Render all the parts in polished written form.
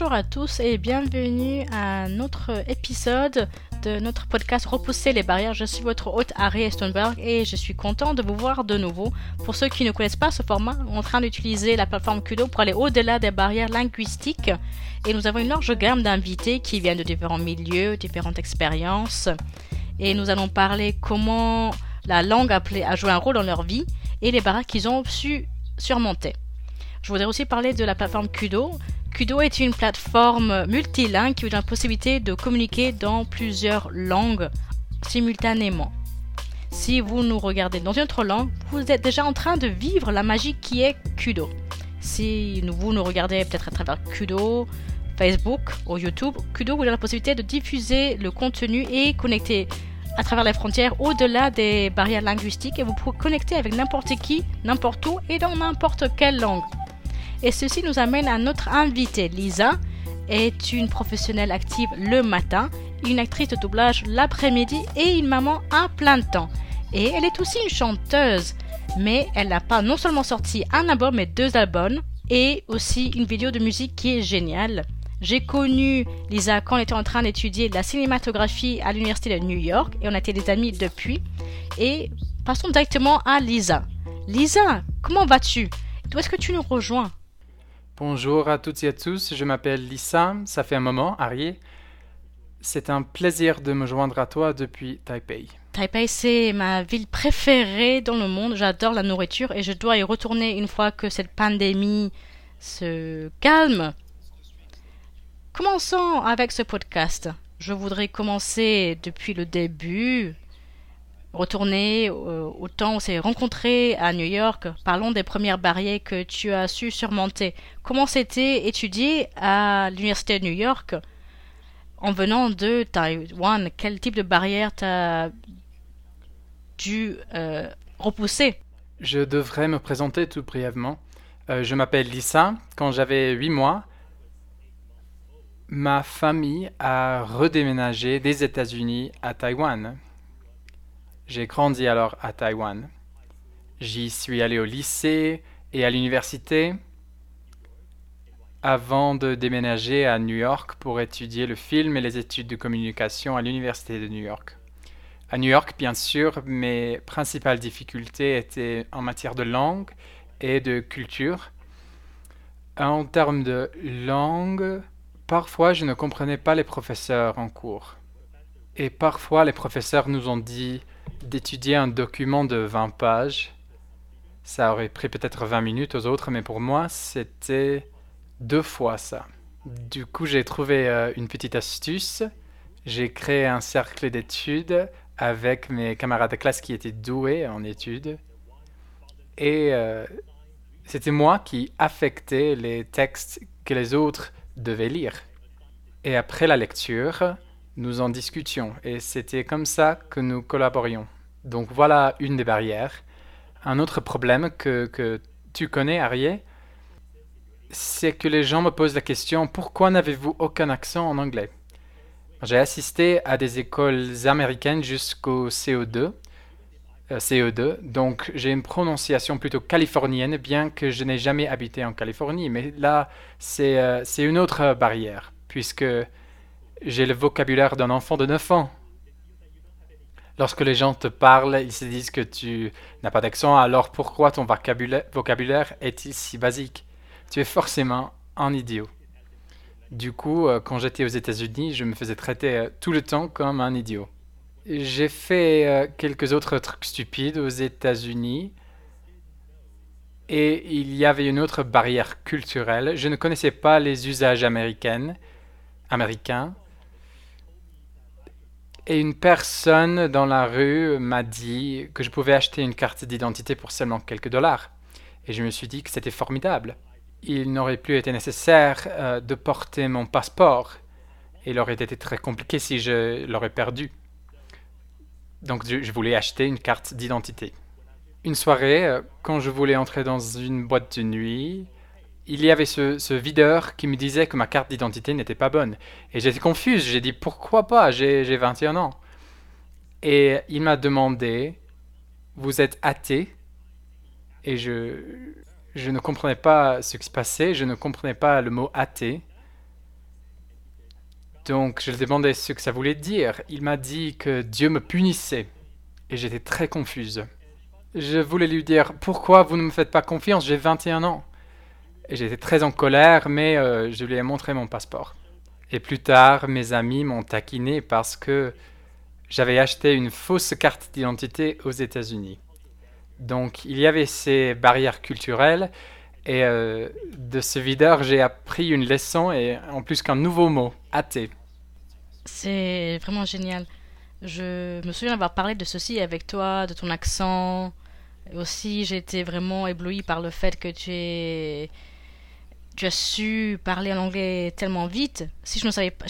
Bonjour à tous et bienvenue à un autre épisode de notre podcast Repousser les barrières. Je suis votre hôte Ari Estenberg et je suis contente de vous voir de nouveau. Pour ceux qui ne connaissent pas ce format, on est en train d'utiliser la plateforme Kudo pour aller au-delà des barrières linguistiques et nous avons une large gamme d'invités qui viennent de différents milieux, différentes expériences et nous allons parler comment la langue a joué un rôle dans leur vie et les barrières qu'ils ont su surmonter. Je voudrais aussi parler de la plateforme Kudo. Kudo est une plateforme multilingue qui vous donne la possibilité de communiquer dans plusieurs langues simultanément. Si vous nous regardez dans une autre langue, vous êtes déjà en train de vivre la magie qui est Kudo. Si vous nous regardez peut-être à travers Kudo, Facebook ou YouTube, Kudo vous donne la possibilité de diffuser le contenu et connecter à travers les frontières, au-delà des barrières linguistiques, et vous pouvez connecter avec n'importe qui, n'importe où et dans n'importe quelle langue. Et ceci nous amène à notre invitée. Lisa est une professionnelle active le matin, une actrice de doublage l'après-midi et une maman à plein temps. Et elle est aussi une chanteuse, mais elle n'a pas non seulement sorti un album, mais 2 albums et aussi une vidéo de musique qui est géniale. J'ai connu Lisa quand elle était en train d'étudier la cinématographie à l'université de New York et on a été des amis depuis. Et passons directement à Lisa. Lisa, comment vas-tu? D'où est-ce que tu nous rejoins? Bonjour à toutes et à tous, je m'appelle Lisa, ça fait un moment, Harriet. C'est un plaisir de me joindre à toi depuis Taipei. Taipei, c'est ma ville préférée dans le monde, j'adore la nourriture et je dois y retourner une fois que cette pandémie se calme. Commençons avec ce podcast. Je voudrais commencer depuis le début, retourner au temps où on s'est rencontrés à New York. Parlons des premières barrières que tu as su surmonter. Comment c'était étudier à l'université de New York en venant de Taïwan? Quel type de barrières t'as dû repousser? Je devrais me présenter tout brièvement. Je m'appelle Lisa. Quand j'avais 8 mois, ma famille a redéménagé des États-Unis à Taïwan. J'ai grandi alors à Taïwan. J'y suis allé au lycée et à l'université avant de déménager à New York pour étudier le film et les études de communication à l'université de New York. À New York, bien sûr, mes principales difficultés étaient en matière de langue et de culture. En termes de langue, parfois, je ne comprenais pas les professeurs en cours. Et parfois, les professeurs nous ont dit d'étudier un document de 20 pages. Ça aurait pris peut-être 20 minutes aux autres, mais pour moi, c'était 2 fois ça. Du coup, j'ai trouvé une petite astuce. J'ai créé un cercle d'études avec mes camarades de classe qui étaient doués en études. Et c'était moi qui affectais les textes que les autres devait lire. Et après la lecture, nous en discutions et c'était comme ça que nous collaborions. Donc voilà une des barrières. Un autre problème que tu connais, Harriet, c'est que les gens me posent la question « Pourquoi n'avez-vous aucun accent en anglais ?» J'ai assisté à des écoles américaines jusqu'au CE2, donc j'ai une prononciation plutôt californienne, bien que je n'ai jamais habité en Californie. Mais là, c'est une autre barrière, puisque j'ai le vocabulaire d'un enfant de 9 ans. Lorsque les gens te parlent, ils se disent que tu n'as pas d'accent, alors pourquoi ton vocabulaire est-il si basique? Tu es forcément un idiot. Du coup, quand j'étais aux États-Unis, je me faisais traiter tout le temps comme un idiot. J'ai fait quelques autres trucs stupides aux États-Unis et il y avait une autre barrière culturelle. Je ne connaissais pas les usages américains et une personne dans la rue m'a dit que je pouvais acheter une carte d'identité pour seulement quelques dollars et je me suis dit que c'était formidable. Il n'aurait plus été nécessaire de porter mon passeport et il aurait été très compliqué si je l'aurais perdu. Donc je voulais acheter une carte d'identité. Une soirée, quand je voulais entrer dans une boîte de nuit, il y avait ce videur qui me disait que ma carte d'identité n'était pas bonne. Et j'étais confuse, j'ai dit « Pourquoi pas ? J'ai 21 ans. » Et il m'a demandé « Vous êtes athée ?» Et je ne comprenais pas ce qui se passait, je ne comprenais pas le mot « athée ». Donc je lui demandais ce que ça voulait dire. Il m'a dit que Dieu me punissait. Et j'étais très confuse. Je voulais lui dire « Pourquoi vous ne me faites pas confiance? J'ai 21 ans !» Et j'étais très en colère, mais je lui ai montré mon passeport. Et plus tard, mes amis m'ont taquiné parce que j'avais acheté une fausse carte d'identité aux États-Unis. Donc il y avait ces barrières culturelles, et de ce videur, j'ai appris une leçon, et en plus qu'un nouveau mot, athée. C'est vraiment génial. Je me souviens avoir parlé de ceci avec toi, de ton accent. Aussi, j'ai été vraiment éblouie par le fait que tu as su parler l'anglais tellement vite. Si je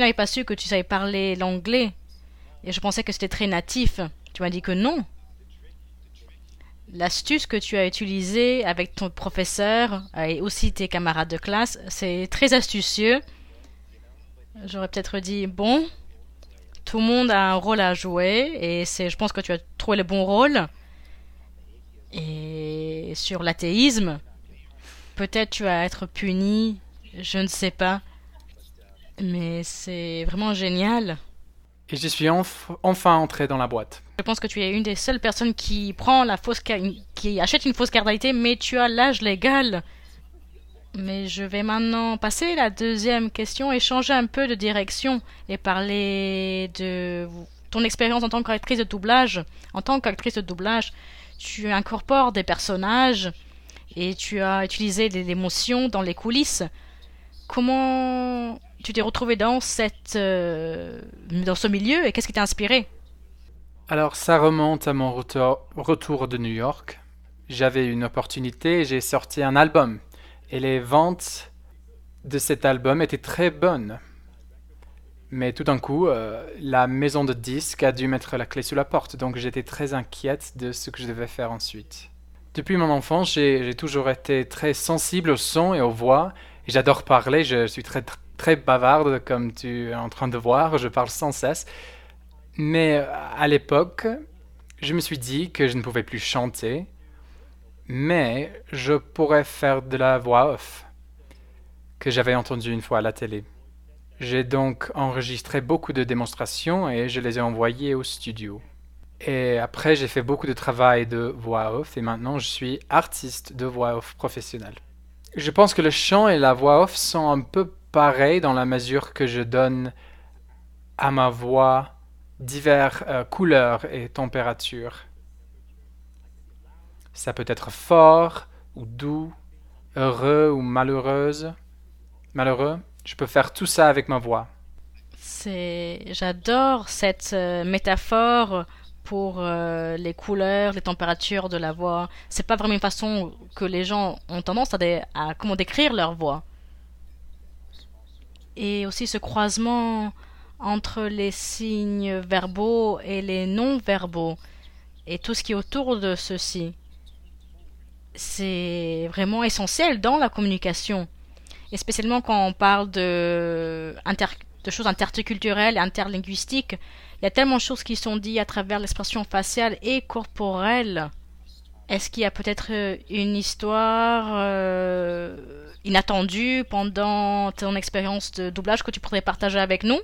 n'avais pas su que tu savais parler l'anglais, et je pensais que c'était très natif, tu m'as dit que non. L'astuce que tu as utilisée avec ton professeur et aussi tes camarades de classe, c'est très astucieux. J'aurais peut-être dit, bon, tout le monde a un rôle à jouer et je pense que tu as trouvé le bon rôle. Et sur l'athéisme, peut-être tu vas être puni, je ne sais pas. Mais c'est vraiment génial. Et je suis enfin entré dans la boîte. Je pense que tu es une des seules personnes qui prend qui achète une fausse carte d'identité, mais tu as l'âge légal. Mais je vais maintenant passer à la deuxième question et changer un peu de direction et parler de ton expérience en tant qu'actrice de doublage. En tant qu'actrice de doublage, tu incorpores des personnages et tu as utilisé des émotions dans les coulisses. Comment tu t'es retrouvé dans ce milieu et qu'est-ce qui t'a inspiré? Alors ça remonte à mon retour de New York. J'avais une opportunité, j'ai sorti un album et les ventes de cet album étaient très bonnes. Mais tout d'un coup, la maison de disques a dû mettre la clé sous la porte, donc j'étais très inquiète de ce que je devais faire ensuite. Depuis mon enfance, j'ai toujours été très sensible au son et aux voix. Et j'adore parler, je suis très très bavarde comme tu es en train de voir, je parle sans cesse. Mais à l'époque, je me suis dit que je ne pouvais plus chanter, mais je pourrais faire de la voix off, que j'avais entendue une fois à la télé. J'ai donc enregistré beaucoup de démonstrations et je les ai envoyées au studio. Et après, j'ai fait beaucoup de travail de voix off et maintenant je suis artiste de voix off professionnel. Je pense que le chant et la voix off sont un peu pareils dans la mesure que je donne à ma voix diverses couleurs et températures. Ça peut être fort ou doux, heureux ou malheureux. Je peux faire tout ça avec ma voix. J'adore cette métaphore pour les couleurs, les températures de la voix. C'est pas vraiment une façon que les gens ont tendance à comment décrire leur voix. Et aussi ce croisement entre les signes verbaux et les non-verbaux et tout ce qui est autour de ceci. C'est vraiment essentiel dans la communication. Et spécialement quand on parle de choses interculturelles et interlinguistiques, il y a tellement de choses qui sont dites à travers l'expression faciale et corporelle. Est-ce qu'il y a peut-être une histoire inattendue pendant ton expérience de doublage que tu pourrais partager avec nous?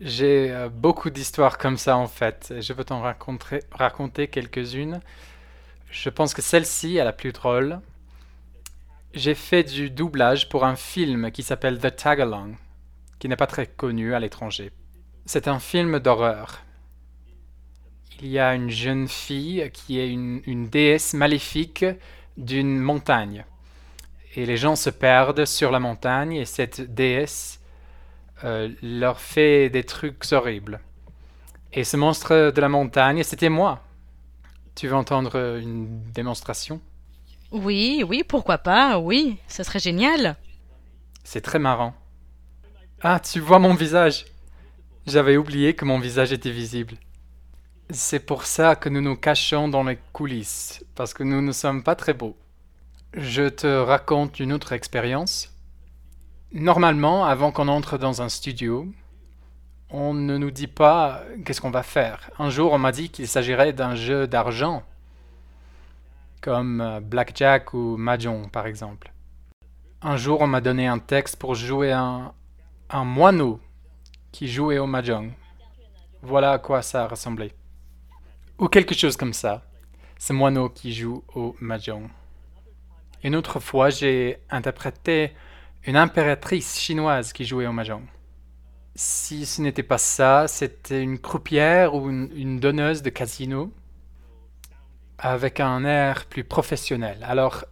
J'ai beaucoup d'histoires comme ça en fait. Je peux t'en raconter quelques-unes. Je pense que celle-ci est la plus drôle. J'ai fait du doublage pour un film qui s'appelle The Tagalong, qui n'est pas très connu à l'étranger. C'est un film d'horreur. Il y a une jeune fille qui est une déesse maléfique d'une montagne. Et les gens se perdent sur la montagne et cette déesse leur fait des trucs horribles. Et ce monstre de la montagne, c'était moi. Tu veux entendre une démonstration ? Oui, pourquoi pas, oui, ça serait génial. C'est très marrant. Ah, tu vois mon visage. J'avais oublié que mon visage était visible. C'est pour ça que nous nous cachons dans les coulisses, parce que nous ne sommes pas très beaux. Je te raconte une autre expérience. Normalement, avant qu'on entre dans un studio, on ne nous dit pas qu'est-ce qu'on va faire. Un jour, on m'a dit qu'il s'agirait d'un jeu d'argent, comme Blackjack ou Mahjong, par exemple. Un jour, on m'a donné un texte pour jouer un moineau qui jouaient au Mahjong. Voilà à quoi ça ressemblait. Ou quelque chose comme ça. C'est moi, No, qui joue au Mahjong. Une autre fois, j'ai interprété une impératrice chinoise qui jouait au Mahjong. Si ce n'était pas ça, c'était une croupière ou une donneuse de casino avec un air plus professionnel. Alors,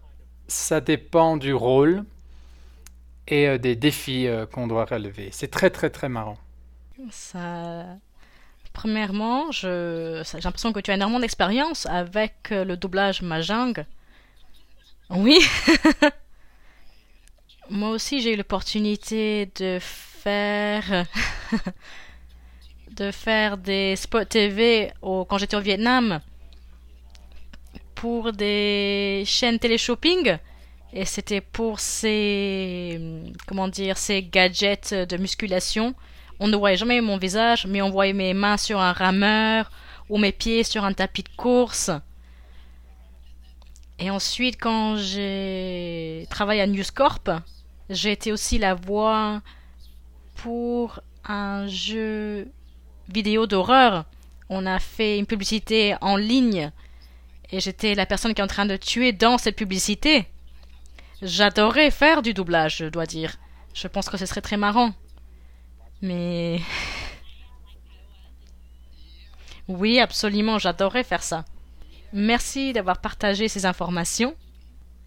ça dépend du rôle et des défis qu'on doit relever. C'est très, très, très marrant. Ça... Premièrement, j'ai l'impression que tu as énormément d'expérience avec le doublage Mahjong. Oui. Moi aussi, j'ai eu l'opportunité de faire des spots TV quand j'étais au Vietnam pour des chaînes télé-shopping. Et c'était pour ces gadgets de musculation. On ne voyait jamais mon visage, mais on voyait mes mains sur un rameur ou mes pieds sur un tapis de course. Et ensuite, quand j'ai travaillé à News Corp, j'ai été aussi la voix pour un jeu vidéo d'horreur. On a fait une publicité en ligne et j'étais la personne qui est en train de tuer dans cette publicité. J'adorais faire du doublage, je dois dire. Je pense que ce serait très marrant. Mais... Oui, absolument, j'adorais faire ça. Merci d'avoir partagé ces informations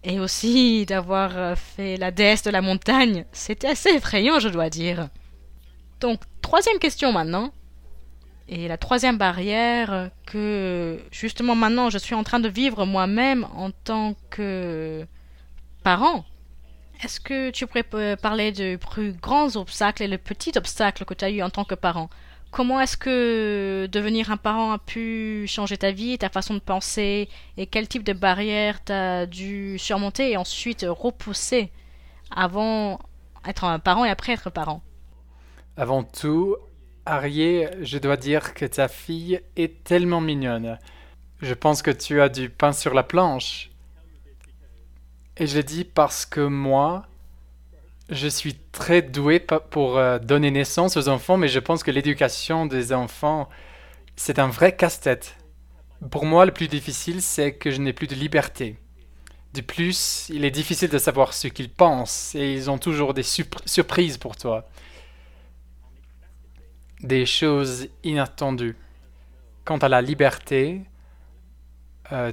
et aussi d'avoir fait la déesse de la montagne. C'était assez effrayant, je dois dire. Donc, troisième question maintenant. Et la troisième barrière que, justement, maintenant, je suis en train de vivre moi-même en tant que parent. Est-ce que tu pourrais parler du plus grand obstacle et le petit obstacle que tu as eu en tant que parent? Comment est-ce que devenir un parent a pu changer ta vie, ta façon de penser, et quel type de barrière tu as dû surmonter et ensuite repousser avant d'être un parent et après être parent? Avant tout, Harriet, je dois dire que ta fille est tellement mignonne. Je pense que tu as du pain sur la planche. Et je le dis parce que moi, je suis très doué pour donner naissance aux enfants, mais je pense que l'éducation des enfants, c'est un vrai casse-tête. Pour moi, le plus difficile, c'est que je n'ai plus de liberté. De plus, il est difficile de savoir ce qu'ils pensent, et ils ont toujours des surprises pour toi. Des choses inattendues. Quant à la liberté...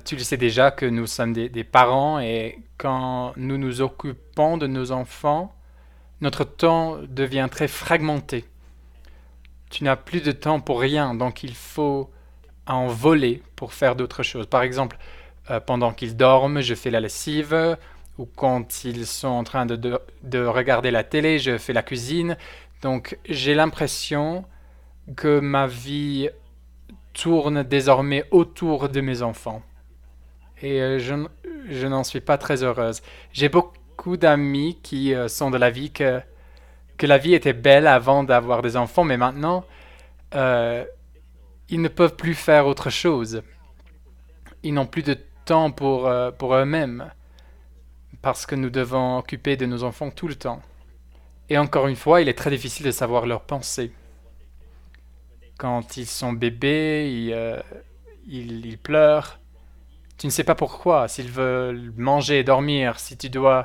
tu le sais déjà que nous sommes des parents et quand nous nous occupons de nos enfants, notre temps devient très fragmenté. Tu n'as plus de temps pour rien, donc il faut en voler pour faire d'autres choses. Par exemple, pendant qu'ils dorment, je fais la lessive, ou quand ils sont en train de regarder la télé, je fais la cuisine. Donc j'ai l'impression que ma vie... tourne désormais autour de mes enfants. Et je n'en suis pas très heureuse. J'ai beaucoup d'amis qui sont de l'avis que la vie était belle avant d'avoir des enfants, mais maintenant, ils ne peuvent plus faire autre chose. Ils n'ont plus de temps pour eux-mêmes, parce que nous devons occuper de nos enfants tout le temps. Et encore une fois, il est très difficile de savoir leurs pensées. Quand ils sont bébés, ils pleurent. Tu ne sais pas pourquoi. S'ils veulent manger et dormir, si tu dois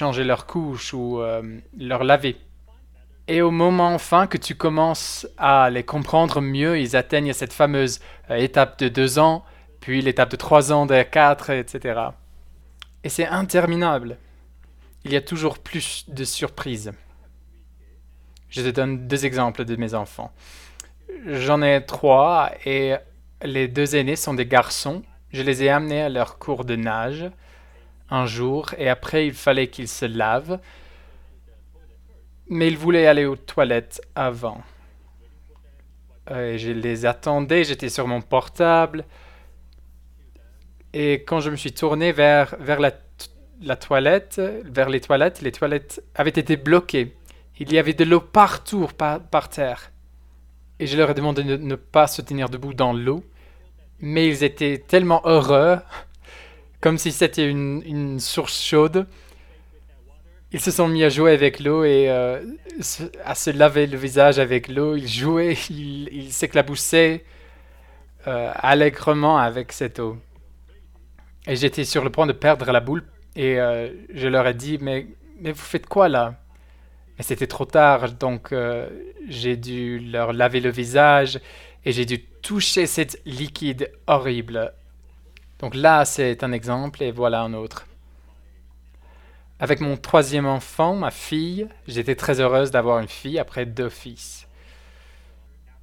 changer leur couche ou leur laver. Et au moment enfin que tu commences à les comprendre mieux, ils atteignent cette fameuse étape de 2 ans, puis l'étape de 3 ans, de 4, etc. Et c'est interminable. Il y a toujours plus de surprises. Je te donne 2 exemples de mes enfants. J'en ai 3 et les 2 aînés sont des garçons. Je les ai amenés à leur cours de nage un jour et après il fallait qu'ils se lavent. Mais ils voulaient aller aux toilettes avant. Et je les attendais, j'étais sur mon portable. Et quand je me suis tourné vers la toilette, vers les toilettes avaient été bloquées. Il y avait de l'eau partout par terre. Et je leur ai demandé de ne pas se tenir debout dans l'eau. Mais ils étaient tellement heureux, comme si c'était une source chaude, Ils se sont mis à jouer avec l'eau et à se laver le visage avec l'eau. Ils jouaient, ils s'éclaboussaient allègrement avec cette eau. Et j'étais sur le point de perdre la boule et je leur ai dit « Mais vous faites quoi là ?» Mais c'était trop tard, donc j'ai dû leur laver le visage et j'ai dû toucher cette liquide horrible. Donc là, c'est un exemple et voilà un autre. Avec mon troisième enfant, ma fille, j'étais très heureuse d'avoir une fille après deux fils.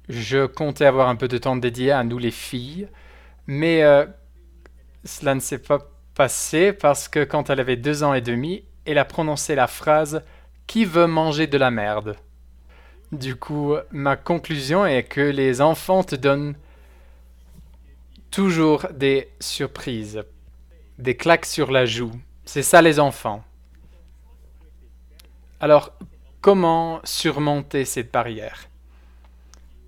Je comptais avoir un peu de temps dédié à nous les filles, mais cela ne s'est pas passé parce que quand elle avait 2 ans et demi, elle a prononcé la phrase « Qui veut manger de la merde ?» Du coup, ma conclusion est que les enfants te donnent toujours des surprises, des claques sur la joue. C'est ça les enfants. Alors, comment surmonter cette barrière?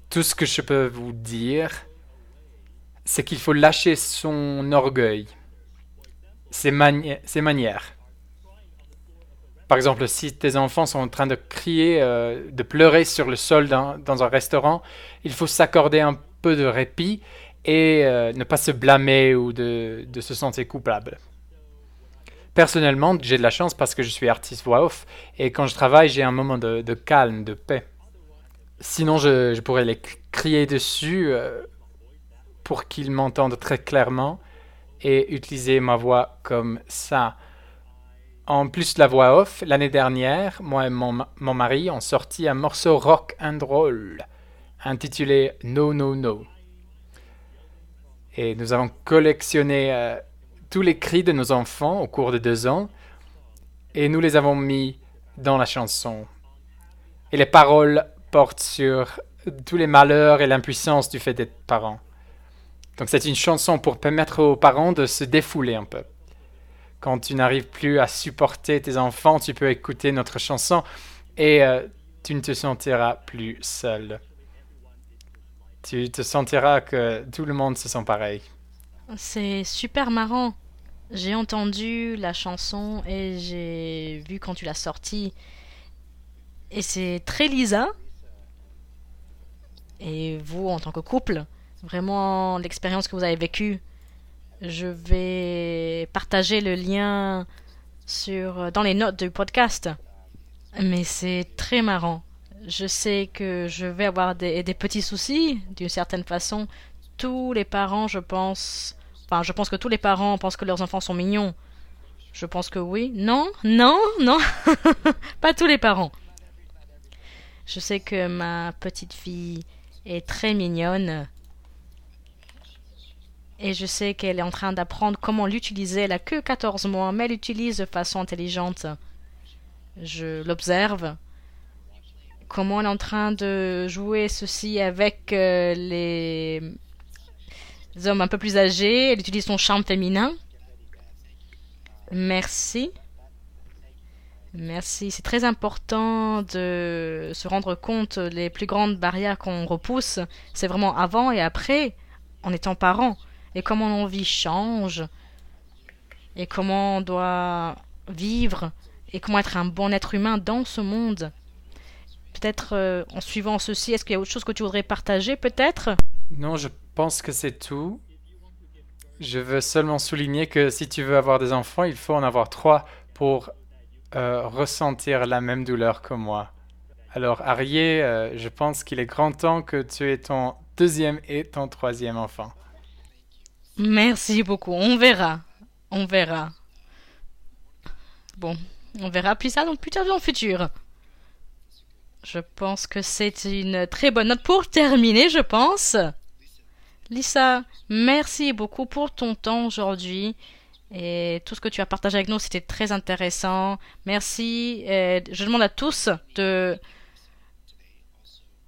Tout ce que je peux vous dire, c'est qu'il faut lâcher son orgueil, ses manières. Par exemple, si tes enfants sont en train de crier, de pleurer sur le sol dans un restaurant, il faut s'accorder un peu de répit et ne pas se blâmer ou de se sentir coupable. Personnellement, j'ai de la chance parce que je suis artiste voix off et quand je travaille, j'ai un moment de calme, de paix. Sinon, je pourrais les crier dessus pour qu'ils m'entendent très clairement et utiliser ma voix comme ça. En plus de la voix off, l'année dernière, moi et mon mari ont sorti un morceau rock and roll intitulé No, No, No. Et nous avons collectionné tous les cris de nos enfants au cours de 2 ans, et nous les avons mis dans la chanson. Et les paroles portent sur tous les malheurs et l'impuissance du fait d'être parent. Donc c'est une chanson pour permettre aux parents de se défouler un peu. Quand tu n'arrives plus à supporter tes enfants, tu peux écouter notre chanson et tu ne te sentiras plus seul. Tu te sentiras que tout le monde se sent pareil. C'est super marrant. J'ai entendu la chanson et j'ai vu quand tu l'as sortie. Et c'est très Lisa. Et vous, en tant que couple, vraiment l'expérience que vous avez vécue. Je vais partager le lien dans les notes du podcast. Mais c'est très marrant. Je sais que je vais avoir des petits soucis, d'une certaine façon. Tous les parents, je pense que tous les parents pensent que leurs enfants sont mignons. Je pense que oui. Non. Pas tous les parents. Je sais que ma petite fille est très mignonne. Et je sais qu'elle est en train d'apprendre comment l'utiliser. Elle a que 14 mois, mais elle l'utilise de façon intelligente. Je l'observe. Comment elle est en train de jouer ceci avec les hommes un peu plus âgés. Elle utilise son charme féminin. Merci. C'est très important de se rendre compte les plus grandes barrières qu'on repousse. C'est vraiment avant et après, en étant parent. Et comment l'envie change. Et comment on doit vivre. Et comment être un bon être humain dans ce monde. Peut-être en suivant ceci, est-ce qu'il y a autre chose que tu voudrais partager, peut-être? Non, je pense que c'est tout. Je veux seulement souligner que si tu veux avoir des enfants, il faut en avoir 3 pour ressentir la même douleur que moi. Alors, Harriet, je pense qu'il est grand temps que tu aies ton 2e et ton 3e enfant. Merci beaucoup. On verra. Bon, on verra plus ça donc plus tard dans le futur. Je pense que c'est une très bonne note pour terminer, je pense. Lisa, merci beaucoup pour ton temps aujourd'hui. Et tout ce que tu as partagé avec nous, c'était très intéressant. Merci. Et je demande à tous de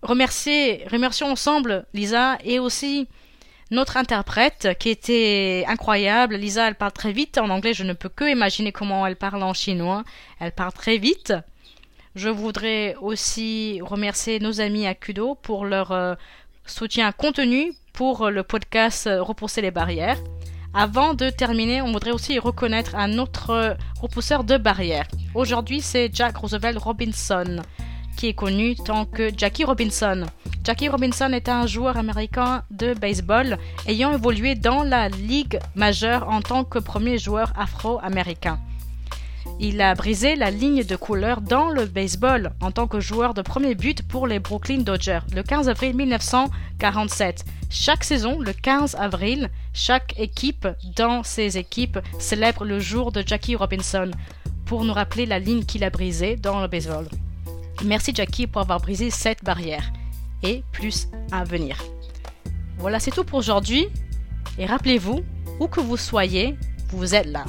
remercions ensemble Lisa et aussi notre interprète qui était incroyable. Lisa, elle parle très vite en anglais. Je ne peux que imaginer comment elle parle en chinois. Elle parle très vite. Je voudrais aussi remercier nos amis à Kudo pour leur soutien contenu pour le podcast Repousser les barrières. Avant de terminer, on voudrait aussi reconnaître un autre repousseur de barrières. Aujourd'hui, c'est Jack Roosevelt Robinson, qui est connu tant que Jackie Robinson. Jackie Robinson est un joueur américain de baseball ayant évolué dans la Ligue majeure en tant que premier joueur afro-américain. Il a brisé la ligne de couleur dans le baseball en tant que joueur de premier but pour les Brooklyn Dodgers le 15 avril 1947. Chaque saison, le 15 avril, chaque équipe dans ses équipes célèbre le jour de Jackie Robinson pour nous rappeler la ligne qu'il a brisée dans le baseball. Merci Jackie pour avoir brisé cette barrière et plus à venir. Voilà, c'est tout pour aujourd'hui et rappelez-vous, où que vous soyez, vous êtes là.